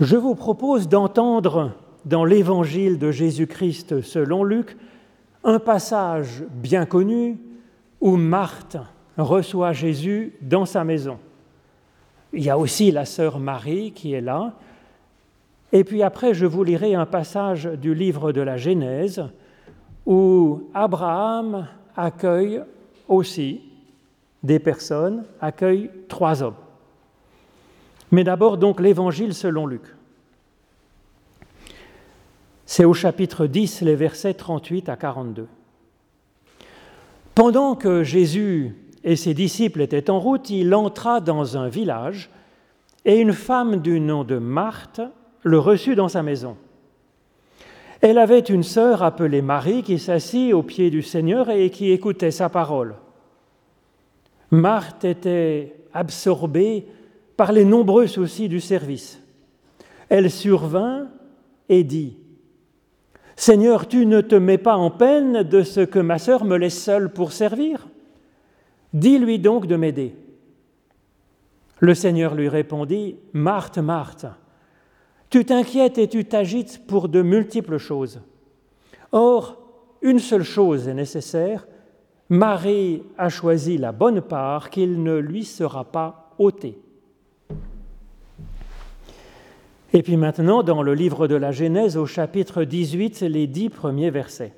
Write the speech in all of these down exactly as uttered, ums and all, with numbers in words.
Je vous propose d'entendre dans l'évangile de Jésus-Christ selon Luc un passage bien connu où Marthe reçoit Jésus dans sa maison. Il y a aussi la sœur Marie qui est là. Et puis après, je vous lirai un passage du livre de la Genèse où Abraham accueille aussi des personnes, accueille trois hommes. Mais d'abord donc l'évangile selon Luc. C'est au chapitre dix, les versets trente-huit à quarante-deux. Pendant que Jésus et ses disciples étaient en route, il entra dans un village et une femme du nom de Marthe le reçut dans sa maison. Elle avait une sœur appelée Marie qui s'assit aux pieds du Seigneur et qui écoutait sa parole. Marthe était absorbée par les nombreux soucis du service. Elle survint et dit « Seigneur, tu ne te mets pas en peine de ce que ma sœur me laisse seule pour servir ? Dis-lui donc de m'aider. » Le Seigneur lui répondit « Marthe, Marthe, tu t'inquiètes et tu t'agites pour de multiples choses. Or, une seule chose est nécessaire, Marie a choisi la bonne part qu'il ne lui sera pas ôté. » Et puis maintenant, dans le livre de la Genèse, au chapitre dix-huit, les dix premiers versets.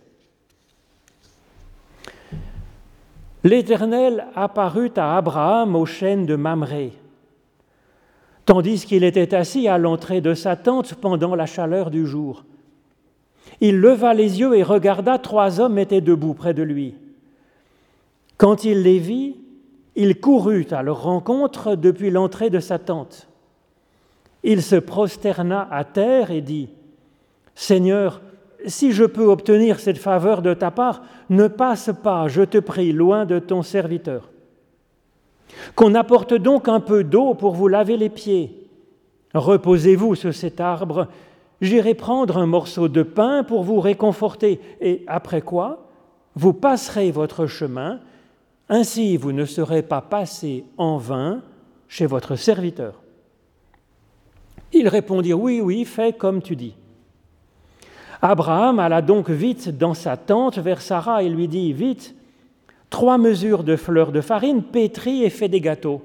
« L'Éternel apparut à Abraham au chêne de Mamré, tandis qu'il était assis à l'entrée de sa tente pendant la chaleur du jour. Il leva les yeux et regarda, trois hommes étaient debout près de lui. Quand il les vit, il courut à leur rencontre depuis l'entrée de sa tente. Il se prosterna à terre et dit « Seigneur, si je peux obtenir cette faveur de ta part, ne passe pas, je te prie, loin de ton serviteur. Qu'on apporte donc un peu d'eau pour vous laver les pieds. Reposez-vous sur cet arbre, j'irai prendre un morceau de pain pour vous réconforter, et après quoi, vous passerez votre chemin, ainsi vous ne serez pas passé en vain chez votre serviteur. » Ils répondirent « Oui, oui, fais comme tu dis. » Abraham alla donc vite dans sa tente vers Sarah et lui dit « Vite, trois mesures de fleurs de farine, pétris et fais des gâteaux. »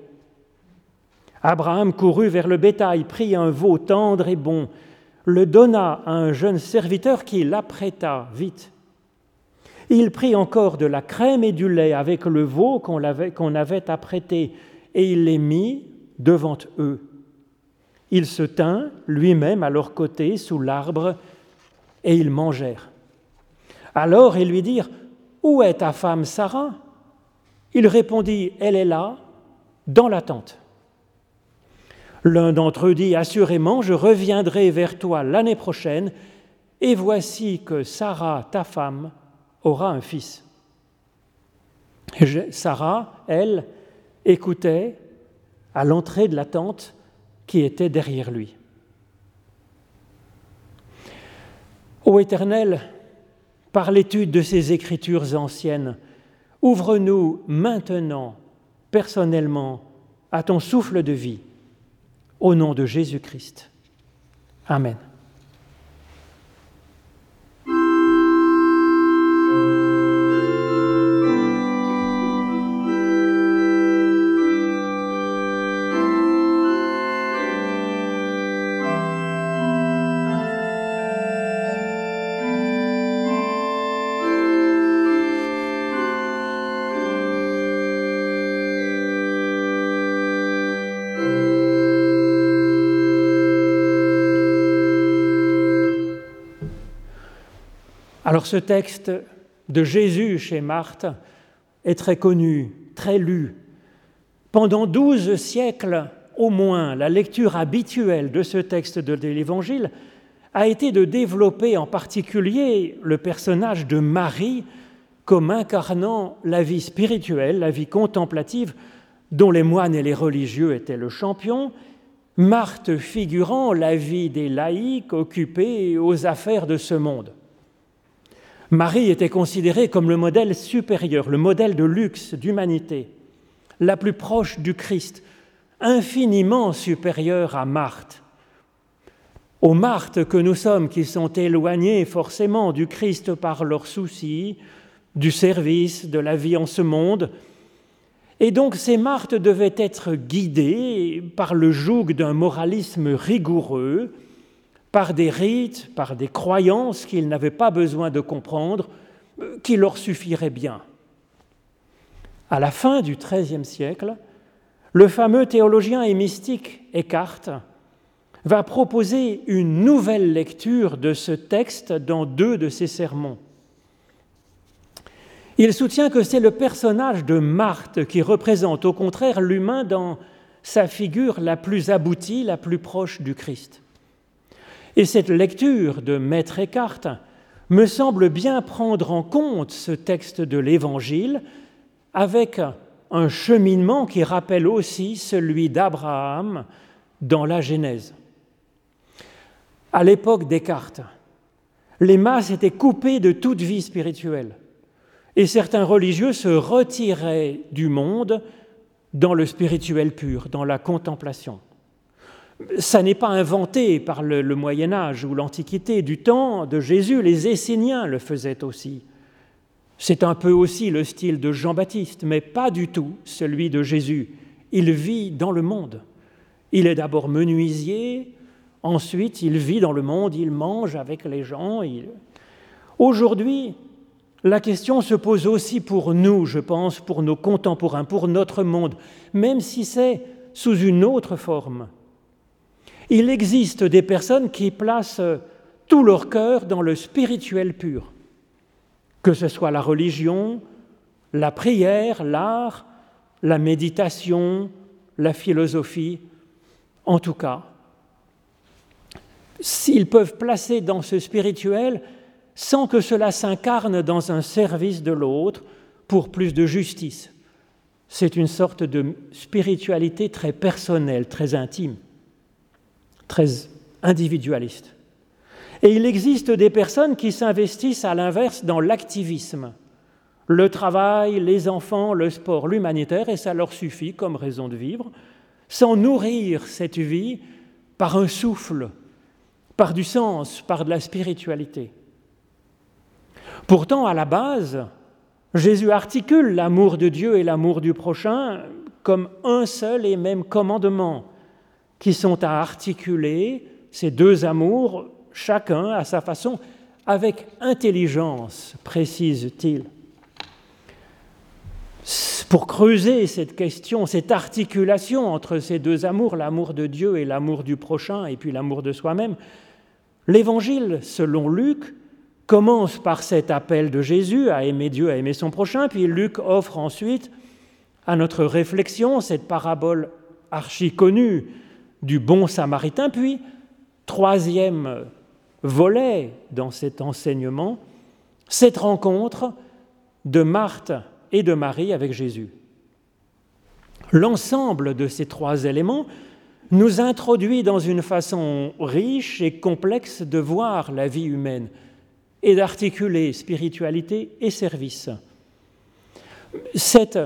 Abraham courut vers le bétail, prit un veau tendre et bon, le donna à un jeune serviteur qui l'apprêta vite. Il prit encore de la crème et du lait avec le veau qu'on avait, qu'on avait apprêté et il les mit devant eux. Il se tint lui-même à leur côté sous l'arbre et ils mangèrent. Alors ils lui dirent « Où est ta femme Sarah ?» Il répondit « Elle est là, dans la tente. » L'un d'entre eux dit « Assurément, je reviendrai vers toi l'année prochaine et voici que Sarah, ta femme, aura un fils. » Sarah, elle, écoutait à l'entrée de la tente qui était derrière lui. Ô Éternel, par l'étude de ces Écritures anciennes, ouvre-nous maintenant, personnellement, à ton souffle de vie, au nom de Jésus-Christ. Amen. Alors ce texte de Jésus chez Marthe est très connu, très lu. Pendant douze siècles au moins, la lecture habituelle de ce texte de l'Évangile a été de développer en particulier le personnage de Marie comme incarnant la vie spirituelle, la vie contemplative dont les moines et les religieux étaient le champion, Marthe figurant la vie des laïcs occupés aux affaires de ce monde. Marie était considérée comme le modèle supérieur, le modèle de luxe, d'humanité, la plus proche du Christ, infiniment supérieure à Marthe. aux martes que nous sommes, qui sont éloignés forcément du Christ par leurs soucis, du service, de la vie en ce monde. Et donc ces martes devaient être guidées par le joug d'un moralisme rigoureux, par des rites, par des croyances qu'ils n'avaient pas besoin de comprendre, qui leur suffiraient bien. À la fin du treizième siècle, le fameux théologien et mystique Eckhart va proposer une nouvelle lecture de ce texte dans deux de ses sermons. Il soutient que c'est le personnage de Marthe qui représente au contraire l'humain dans sa figure la plus aboutie, la plus proche du Christ. Et cette lecture de Maître Eckhart me semble bien prendre en compte ce texte de l'Évangile avec un cheminement qui rappelle aussi celui d'Abraham dans la Genèse. À l'époque d'Escartes, les masses étaient coupées de toute vie spirituelle et certains religieux se retiraient du monde dans le spirituel pur, dans la contemplation. Ça n'est pas inventé par le, le Moyen-Âge ou l'Antiquité. Du temps de Jésus, les Esséniens le faisaient aussi. C'est un peu aussi le style de Jean-Baptiste, mais pas du tout celui de Jésus. Il vit dans le monde. Il est d'abord menuisier, ensuite il vit dans le monde, il mange avec les gens. Il... Aujourd'hui, la question se pose aussi pour nous, je pense, pour nos contemporains, pour notre monde, même si c'est sous une autre forme. Il existe des personnes qui placent tout leur cœur dans le spirituel pur, que ce soit la religion, la prière, l'art, la méditation, la philosophie. En tout cas, s'ils peuvent placer dans ce spirituel sans que cela s'incarne dans un service de l'autre pour plus de justice. C'est une sorte de spiritualité très personnelle, très intime, très individualiste. Et il existe des personnes qui s'investissent à l'inverse dans l'activisme, le travail, les enfants, le sport, l'humanitaire, et ça leur suffit comme raison de vivre, sans nourrir cette vie par un souffle, par du sens, par de la spiritualité. Pourtant, à la base, Jésus articule l'amour de Dieu et l'amour du prochain comme un seul et même commandement, qui sont à articuler ces deux amours, chacun à sa façon, avec intelligence, précise-t-il. Pour creuser cette question, cette articulation entre ces deux amours, l'amour de Dieu et l'amour du prochain, et puis l'amour de soi-même, l'Évangile, selon Luc, commence par cet appel de Jésus à aimer Dieu, à aimer son prochain, puis Luc offre ensuite à notre réflexion cette parabole archi-connue du bon Samaritain, puis troisième volet dans cet enseignement, cette rencontre de Marthe et de Marie avec Jésus. L'ensemble de ces trois éléments nous introduit dans une façon riche et complexe de voir la vie humaine et d'articuler spiritualité et service. Cette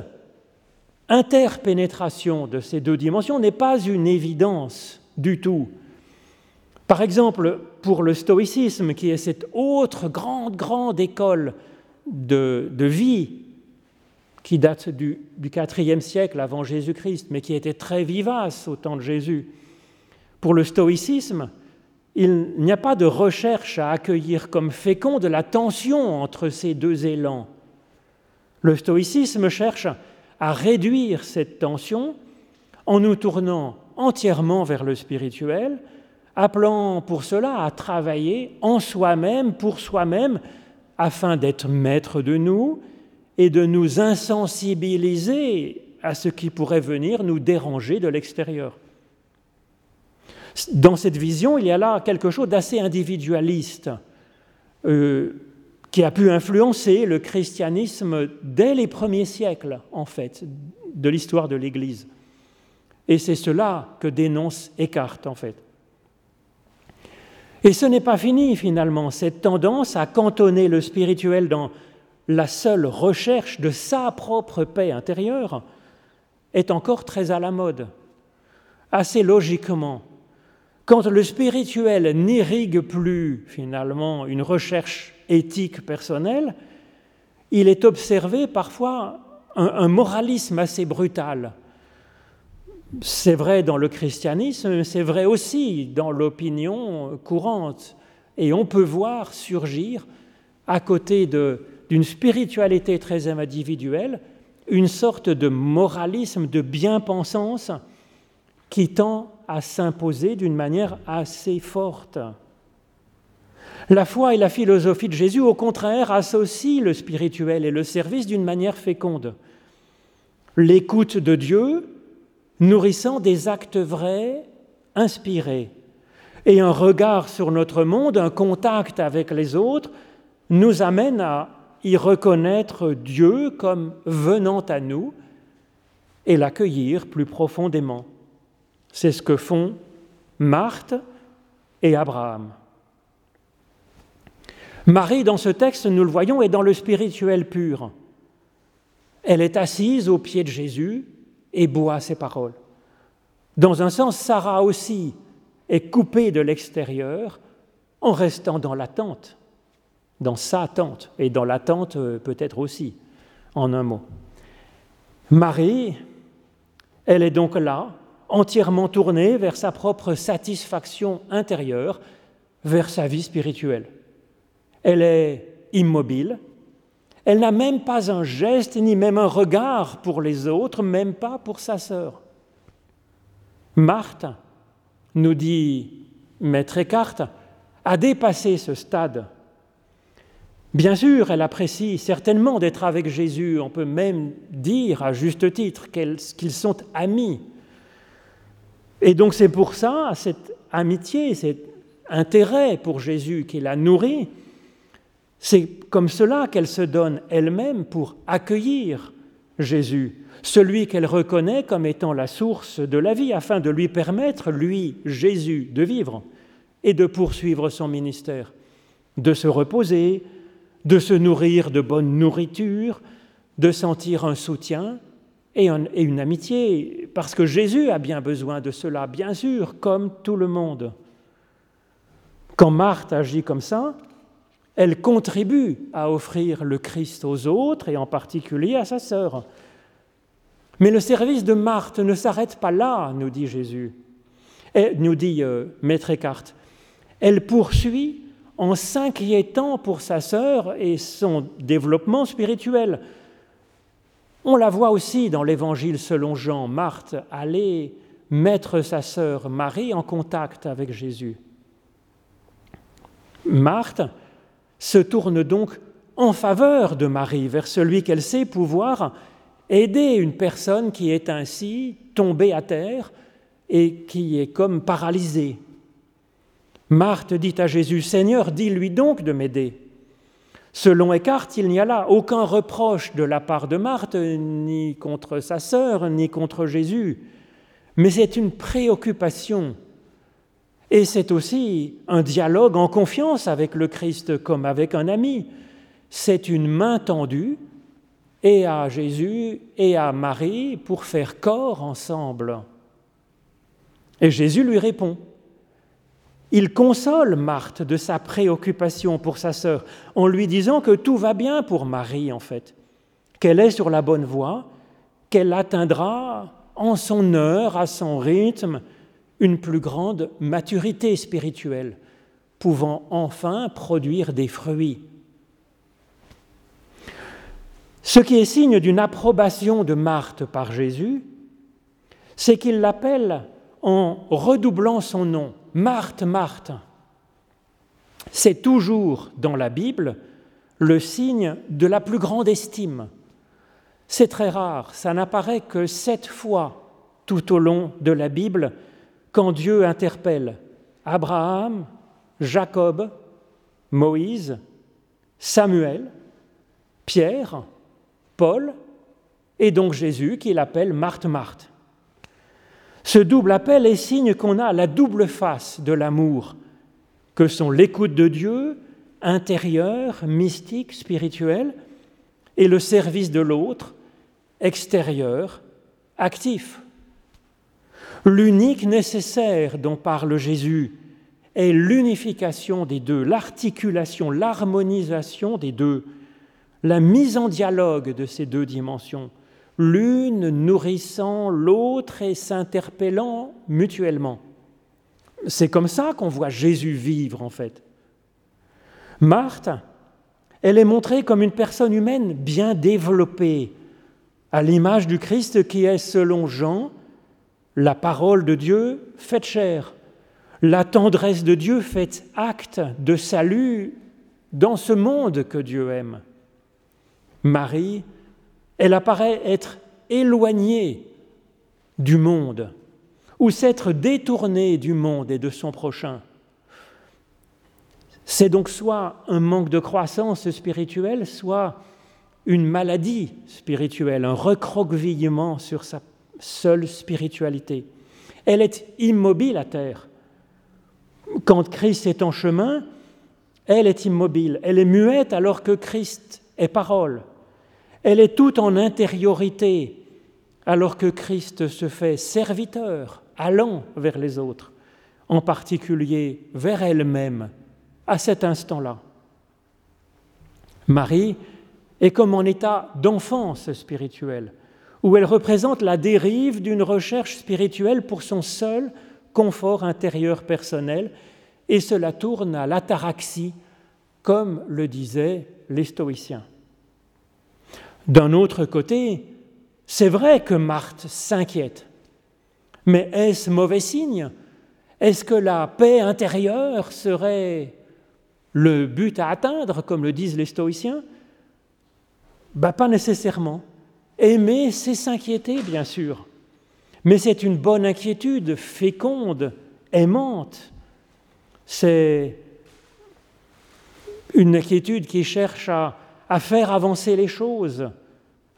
interpénétration de ces deux dimensions n'est pas une évidence du tout. Par exemple, pour le stoïcisme, qui est cette autre grande, grande école de, de vie, qui date du, du quatrième siècle avant Jésus-Christ, mais qui était très vivace au temps de Jésus. Pour le stoïcisme, il n'y a pas de recherche à accueillir comme féconde la tension entre ces deux élans. Le stoïcisme cherche à réduire cette tension en nous tournant entièrement vers le spirituel, appelant pour cela à travailler en soi-même, pour soi-même, afin d'être maître de nous, et de nous insensibiliser à ce qui pourrait venir nous déranger de l'extérieur. Dans cette vision, il y a là quelque chose d'assez individualiste euh, qui a pu influencer le christianisme dès les premiers siècles, en fait, de l'histoire de l'Église. Et c'est cela que dénonce Eckhart, en fait. Et ce n'est pas fini, finalement, cette tendance à cantonner le spirituel dans la seule recherche de sa propre paix intérieure est encore très à la mode. Assez logiquement, Quand le spirituel n'irrigue plus, finalement, une recherche éthique personnelle, il est observé parfois un, un moralisme assez brutal. C'est vrai dans le christianisme, c'est vrai aussi dans l'opinion courante. Et on peut voir surgir, à côté de, d'une spiritualité très individuelle, une sorte de moralisme, de bien-pensance qui tend à s'imposer d'une manière assez forte. La foi et la philosophie de Jésus, au contraire, associent le spirituel et le service d'une manière féconde. L'écoute de Dieu nourrissant des actes vrais, inspirés, et un regard sur notre monde, un contact avec les autres, nous amène à y reconnaître Dieu comme venant à nous et l'accueillir plus profondément. C'est ce que font Marthe et Abraham. Marie, dans ce texte, nous le voyons, est dans le spirituel pur. Elle est assise aux pieds de Jésus et boit ses paroles. Dans un sens, Sarah aussi est coupée de l'extérieur en restant dans la tente, dans sa tente, et dans la tente peut-être aussi, en un mot. Marie, elle est donc là, entièrement tournée vers sa propre satisfaction intérieure, vers sa vie spirituelle. Elle est immobile. Elle n'a même pas un geste, ni même un regard pour les autres, même pas pour sa sœur. Marthe, nous dit Maître Eckhart, a dépassé ce stade. Bien sûr, elle apprécie certainement d'être avec Jésus. On peut même dire, à juste titre, qu'ils sont amis. Et donc c'est pour ça, cette amitié, cet intérêt pour Jésus qui la nourrit, c'est comme cela qu'elle se donne elle-même pour accueillir Jésus, celui qu'elle reconnaît comme étant la source de la vie, afin de lui permettre, lui, Jésus, de vivre et de poursuivre son ministère, de se reposer, de se nourrir de bonne nourriture, de sentir un soutien et, un, et une amitié, parce que Jésus a bien besoin de cela, bien sûr, comme tout le monde. Quand Marthe agit comme ça, elle contribue à offrir le Christ aux autres et en particulier à sa sœur. Mais le service de Marthe ne s'arrête pas là, nous dit Jésus. Et nous dit euh, Maître Eckhart. Elle poursuit en s'inquiétant pour sa sœur et son développement spirituel. On la voit aussi dans l'Évangile selon Jean, Marthe aller mettre sa sœur Marie en contact avec Jésus. Marthe se tourne donc en faveur de Marie, vers celui qu'elle sait pouvoir aider, une personne qui est ainsi tombée à terre et qui est comme paralysée. Marthe dit à Jésus, « Seigneur, dis-lui donc de m'aider. » Selon Eckhart, il n'y a là aucun reproche de la part de Marthe, ni contre sa sœur, ni contre Jésus, mais c'est une préoccupation. Et c'est aussi un dialogue en confiance avec le Christ comme avec un ami. C'est une main tendue et à Jésus et à Marie pour faire corps ensemble. Et Jésus lui répond. Il console Marthe de sa préoccupation pour sa sœur en lui disant que tout va bien pour Marie en fait, qu'elle est sur la bonne voie, qu'elle atteindra en son heure, à son rythme, une plus grande maturité spirituelle, pouvant enfin produire des fruits. Ce qui est signe d'une approbation de Marthe par Jésus, c'est qu'il l'appelle en redoublant son nom, Marthe, Marthe. C'est toujours dans la Bible le signe de la plus grande estime. C'est très rare, ça n'apparaît que sept fois tout au long de la Bible, quand Dieu interpelle Abraham, Jacob, Moïse, Samuel, Pierre, Paul, et donc Jésus qu'il appelle Marthe, Marthe. Ce double appel est signe qu'on a la double face de l'amour, que sont l'écoute de Dieu, intérieure, mystique, spirituelle, et le service de l'autre, extérieur, actif. L'unique nécessaire dont parle Jésus est l'unification des deux, l'articulation, l'harmonisation des deux, la mise en dialogue de ces deux dimensions, l'une nourrissant l'autre et s'interpellant mutuellement. C'est comme ça qu'on voit Jésus vivre, en fait. Marthe, elle est montrée comme une personne humaine bien développée, à l'image du Christ qui est, selon Jean, la parole de Dieu faite chair, la tendresse de Dieu faite acte de salut dans ce monde que Dieu aime. Marie, elle apparaît être éloignée du monde, ou s'être détournée du monde et de son prochain. C'est donc soit un manque de croissance spirituelle, soit une maladie spirituelle, un recroquevillement sur sa seule spiritualité. Elle est immobile à terre. Quand Christ est en chemin, elle est immobile. Elle est muette alors que Christ est parole. Elle est toute en intériorité alors que Christ se fait serviteur, allant vers les autres, en particulier vers elle-même, à cet instant-là. Marie est comme en état d'enfance spirituelle, où elle représente la dérive d'une recherche spirituelle pour son seul confort intérieur personnel, et cela tourne à l'ataraxie, comme le disaient les stoïciens. D'un autre côté, c'est vrai que Marthe s'inquiète, mais est-ce mauvais signe? Est-ce que la paix intérieure serait le but à atteindre, comme le disent les stoïciens? Ben, pas nécessairement. Aimer, c'est s'inquiéter, bien sûr. Mais c'est une bonne inquiétude, féconde, aimante. C'est une inquiétude qui cherche à, à faire avancer les choses,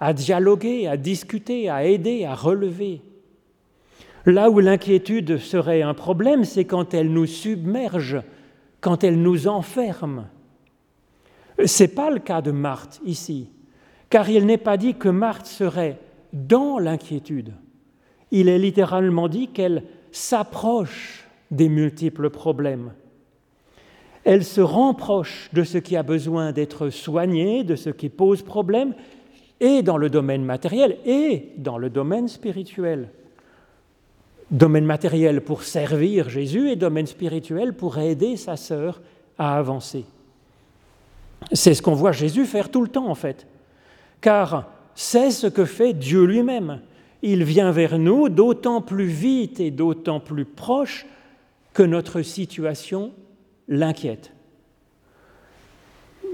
à dialoguer, à discuter, à aider, à relever. Là où l'inquiétude serait un problème, c'est quand elle nous submerge, quand elle nous enferme. Ce n'est pas le cas de Marthe ici, car il n'est pas dit que Marthe serait dans l'inquiétude. Il est littéralement dit qu'elle s'approche des multiples problèmes. Elle se rapproche de ce qui a besoin d'être soigné, de ce qui pose problème, et dans le domaine matériel, et dans le domaine spirituel. Domaine matériel pour servir Jésus et domaine spirituel pour aider sa sœur à avancer. C'est ce qu'on voit Jésus faire tout le temps, en fait. Car c'est ce que fait Dieu lui-même. Il vient vers nous d'autant plus vite et d'autant plus proche que notre situation l'inquiète.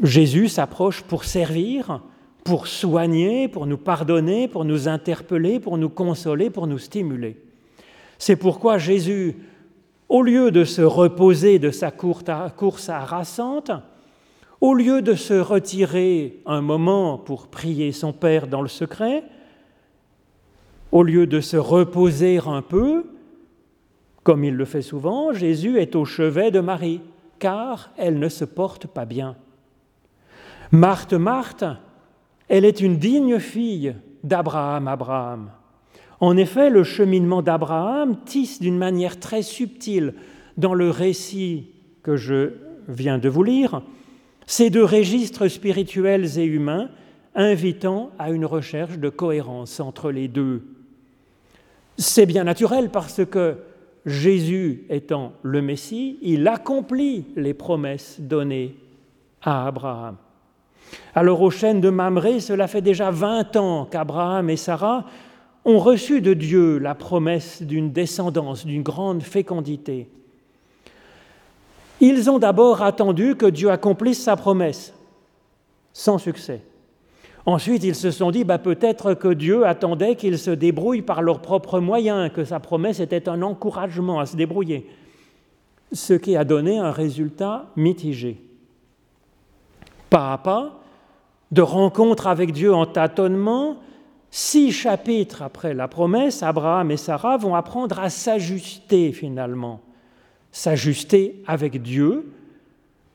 Jésus s'approche pour servir, pour soigner, pour nous pardonner, pour nous interpeller, pour nous consoler, pour nous stimuler. C'est pourquoi Jésus, au lieu de se reposer de sa course harassante, au lieu de se retirer un moment pour prier son Père dans le secret, au lieu de se reposer un peu, comme il le fait souvent, Jésus est au chevet de Marie, car elle ne se porte pas bien. Marthe, Marthe, elle est une digne fille d'Abraham, Abraham. En effet, le cheminement d'Abraham tisse d'une manière très subtile dans le récit que je viens de vous lire, ces deux registres spirituels et humains invitant à une recherche de cohérence entre les deux. C'est bien naturel parce que Jésus étant le Messie, il accomplit les promesses données à Abraham. Alors aux chaînes de Mamré, cela fait déjà vingt ans qu'Abraham et Sarah ont reçu de Dieu la promesse d'une descendance, d'une grande fécondité. Ils ont d'abord attendu que Dieu accomplisse sa promesse, sans succès. Ensuite, ils se sont dit, bah, peut-être que Dieu attendait qu'ils se débrouillent par leurs propres moyens, que sa promesse était un encouragement à se débrouiller, ce qui a donné un résultat mitigé. Pas à pas, de rencontre avec Dieu en tâtonnement, six chapitres après la promesse, Abraham et Sarah vont apprendre à s'ajuster finalement, s'ajuster avec Dieu,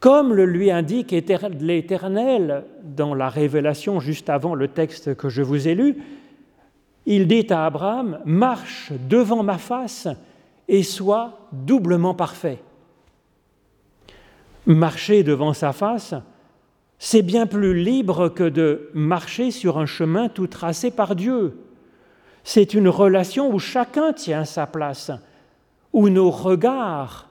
comme le lui indique l'Éternel dans la Révélation juste avant le texte que je vous ai lu. il dit à Abraham, « Marche devant ma face et sois doublement parfait. » Marcher devant sa face, c'est bien plus libre que de marcher sur un chemin tout tracé par Dieu. C'est une relation où chacun tient sa place, où nos regards,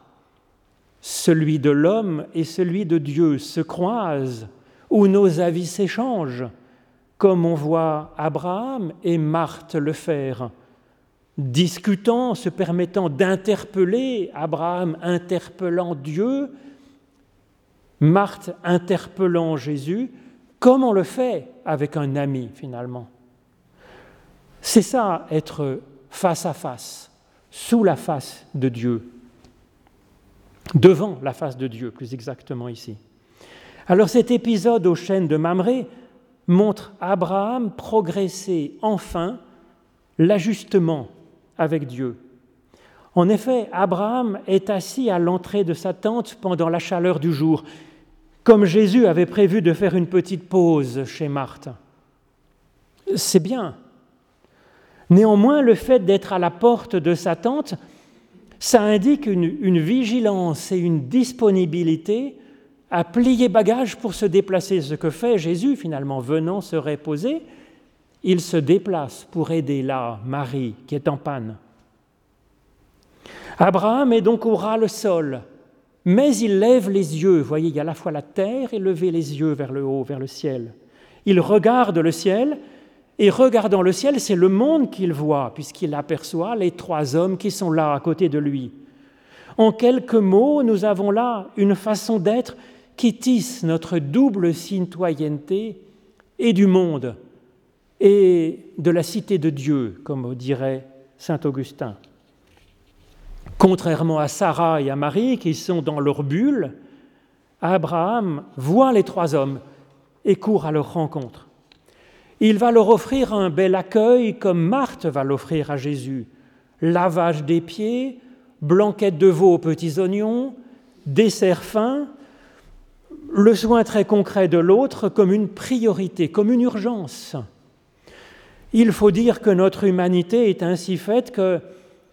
celui de l'homme et celui de Dieu, se croisent, où nos avis s'échangent, comme on voit Abraham et Marthe le faire, discutant, se permettant d'interpeller, Abraham interpellant Dieu, Marthe interpellant Jésus, comme on le fait avec un ami finalement. C'est ça, être face à face, sous la face de Dieu, devant la face de Dieu, plus exactement ici. Alors cet épisode aux chênes de Mamré montre Abraham progresser enfin l'ajustement avec Dieu. En effet, Abraham est assis à l'entrée de sa tente pendant la chaleur du jour, comme Jésus avait prévu de faire une petite pause chez Marthe. C'est bien. Néanmoins, le fait d'être à la porte de sa tente, ça indique une, une vigilance et une disponibilité à plier bagage pour se déplacer. Ce que fait Jésus, finalement, venant se reposer, il se déplace pour aider là Marie qui est en panne. Abraham est donc au ras le sol, mais il lève les yeux. Vous voyez, il y a à la fois la terre et lever les yeux vers le haut, vers le ciel. Il regarde le ciel, et regardant le ciel, c'est le monde qu'il voit, puisqu'il aperçoit les trois hommes qui sont là à côté de lui. En quelques mots, nous avons là une façon d'être qui tisse notre double citoyenneté et du monde, et de la cité de Dieu, comme dirait saint Augustin. Contrairement à Sarah et à Marie, qui sont dans leur bulle, Abraham voit les trois hommes et court à leur rencontre. Il va leur offrir un bel accueil comme Marthe va l'offrir à Jésus. Lavage des pieds, blanquette de veau aux petits oignons, dessert fin, le soin très concret de l'autre comme une priorité, comme une urgence. Il faut dire que notre humanité est ainsi faite que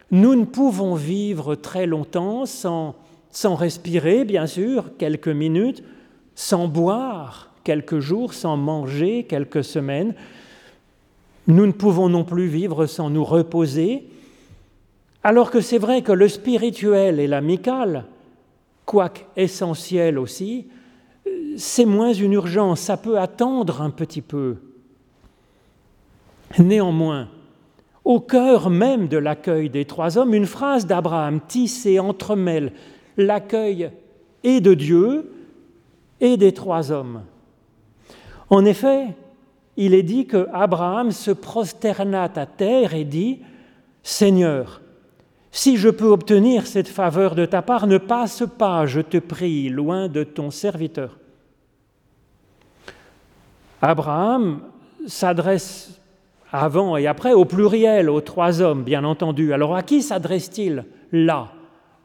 nous ne pouvons vivre très longtemps sans, sans respirer, bien sûr, quelques minutes, sans boire quelques jours, sans manger quelques semaines. Nous ne pouvons non plus vivre sans nous reposer. Alors que c'est vrai que le spirituel et l'amical, quoique essentiel aussi, c'est moins une urgence, ça peut attendre un petit peu. Néanmoins, au cœur même de l'accueil des trois hommes, une phrase d'Abraham tisse et entremêle l'accueil et de Dieu et des trois hommes. En effet, il est dit que Abraham se prosterna à terre et dit « Seigneur, si je peux obtenir cette faveur de ta part, ne passe pas, je te prie, loin de ton serviteur. » Abraham s'adresse avant et après, au pluriel, aux trois hommes, bien entendu. Alors à qui s'adresse-t-il là,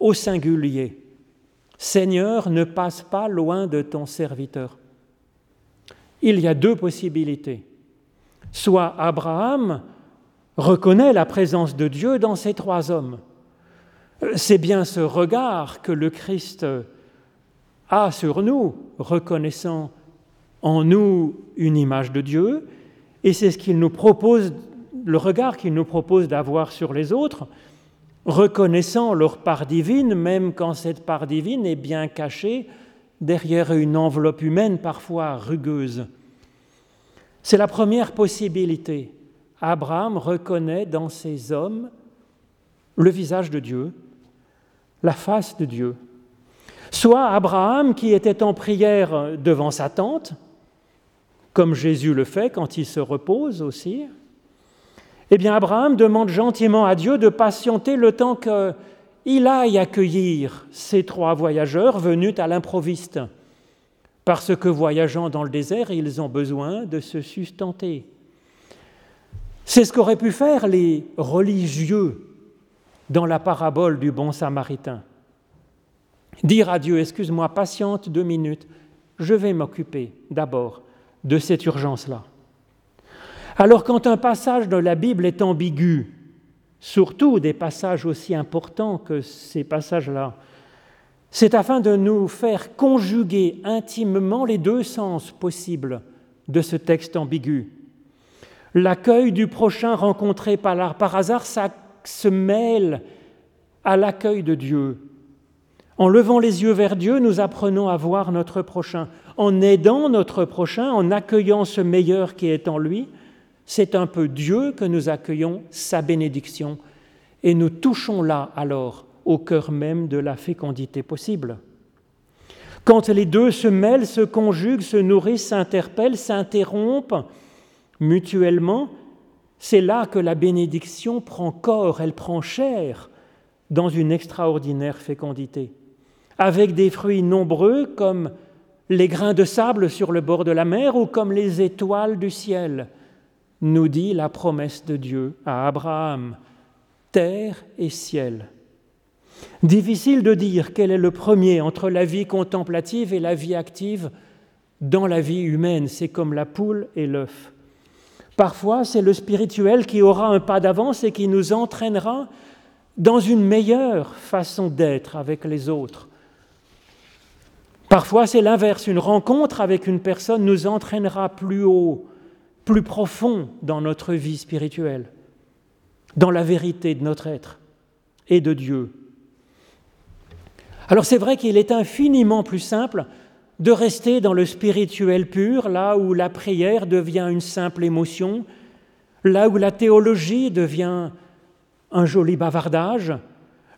au singulier ? « Seigneur, ne passe pas loin de ton serviteur. » Il y a deux possibilités. Soit Abraham reconnaît la présence de Dieu dans ces trois hommes. C'est bien ce regard que le Christ a sur nous, reconnaissant en nous une image de Dieu. Et c'est ce qu'il nous propose, le regard qu'il nous propose d'avoir sur les autres, reconnaissant leur part divine, même quand cette part divine est bien cachée derrière une enveloppe humaine parfois rugueuse. C'est la première possibilité. Abraham reconnaît dans ces hommes le visage de Dieu, la face de Dieu. Soit Abraham, qui était en prière devant sa tente, comme Jésus le fait quand il se repose aussi, eh bien Abraham demande gentiment à Dieu de patienter le temps qu'il aille accueillir ces trois voyageurs venus à l'improviste, parce que voyageant dans le désert, ils ont besoin de se sustenter. C'est ce qu'auraient pu faire les religieux dans la parabole du bon samaritain. Dire à Dieu, excuse-moi, patiente deux minutes, je vais m'occuper d'abord de cette urgence-là. Alors quand un passage de la Bible est ambigu, surtout des passages aussi importants que ces passages-là, c'est afin de nous faire conjuguer intimement les deux sens possibles de ce texte ambigu. L'accueil du prochain rencontré par hasard, ça se mêle à l'accueil de Dieu. En levant les yeux vers Dieu, nous apprenons à voir notre prochain. En aidant notre prochain, en accueillant ce meilleur qui est en lui, c'est un peu Dieu que nous accueillons, sa bénédiction. Et nous touchons là, alors, au cœur même de la fécondité possible. Quand les deux se mêlent, se conjuguent, se nourrissent, s'interpellent, s'interrompent mutuellement, c'est là que la bénédiction prend corps, elle prend chair dans une extraordinaire fécondité, avec des fruits nombreux comme les grains de sable sur le bord de la mer ou comme les étoiles du ciel, nous dit la promesse de Dieu à Abraham, terre et ciel. Difficile de dire quel est le premier entre la vie contemplative et la vie active dans la vie humaine, c'est comme la poule et l'œuf. Parfois, c'est le spirituel qui aura un pas d'avance et qui nous entraînera dans une meilleure façon d'être avec les autres. Parfois, c'est l'inverse. Une rencontre avec une personne nous entraînera plus haut, plus profond dans notre vie spirituelle, dans la vérité de notre être et de Dieu. Alors c'est vrai qu'il est infiniment plus simple de rester dans le spirituel pur, là où la prière devient une simple émotion, là où la théologie devient un joli bavardage,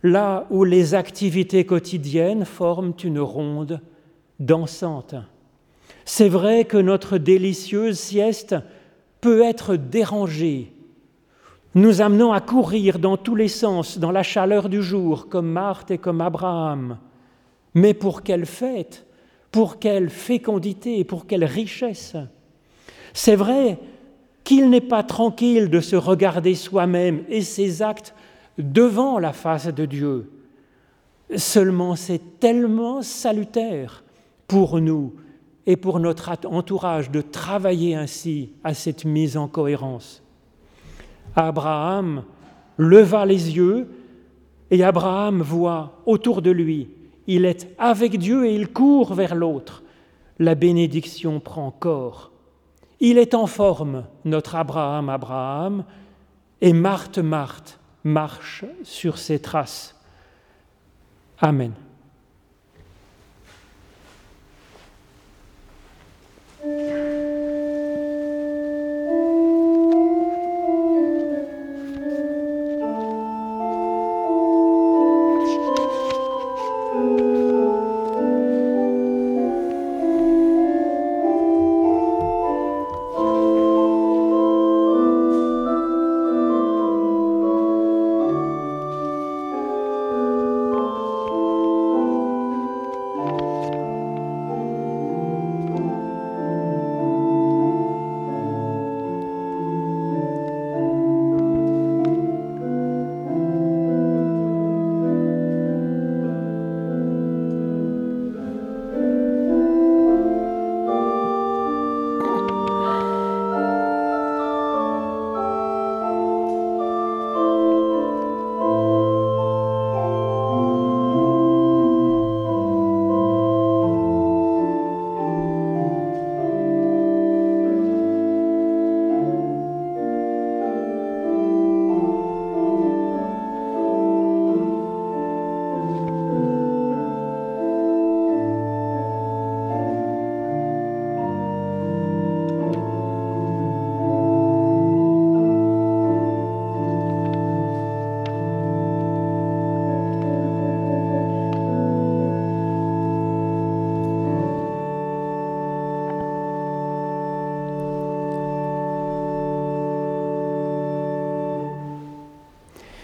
là où les activités quotidiennes forment une ronde dansante. C'est vrai que notre délicieuse sieste peut être dérangée, nous amenant à courir dans tous les sens, dans la chaleur du jour, comme Marthe et comme Abraham. Mais pour quelle fête, pour quelle fécondité, pour quelle richesse! C'est vrai qu'il n'est pas tranquille de se regarder soi-même et ses actes devant la face de Dieu. Seulement c'est tellement salutaire pour nous et pour notre entourage de travailler ainsi à cette mise en cohérence. Abraham leva les yeux et Abraham voit autour de lui, il est avec Dieu et il court vers l'autre. La bénédiction prend corps. Il est en forme, notre Abraham, Abraham, et Marthe, Marthe marche sur ses traces. Amen.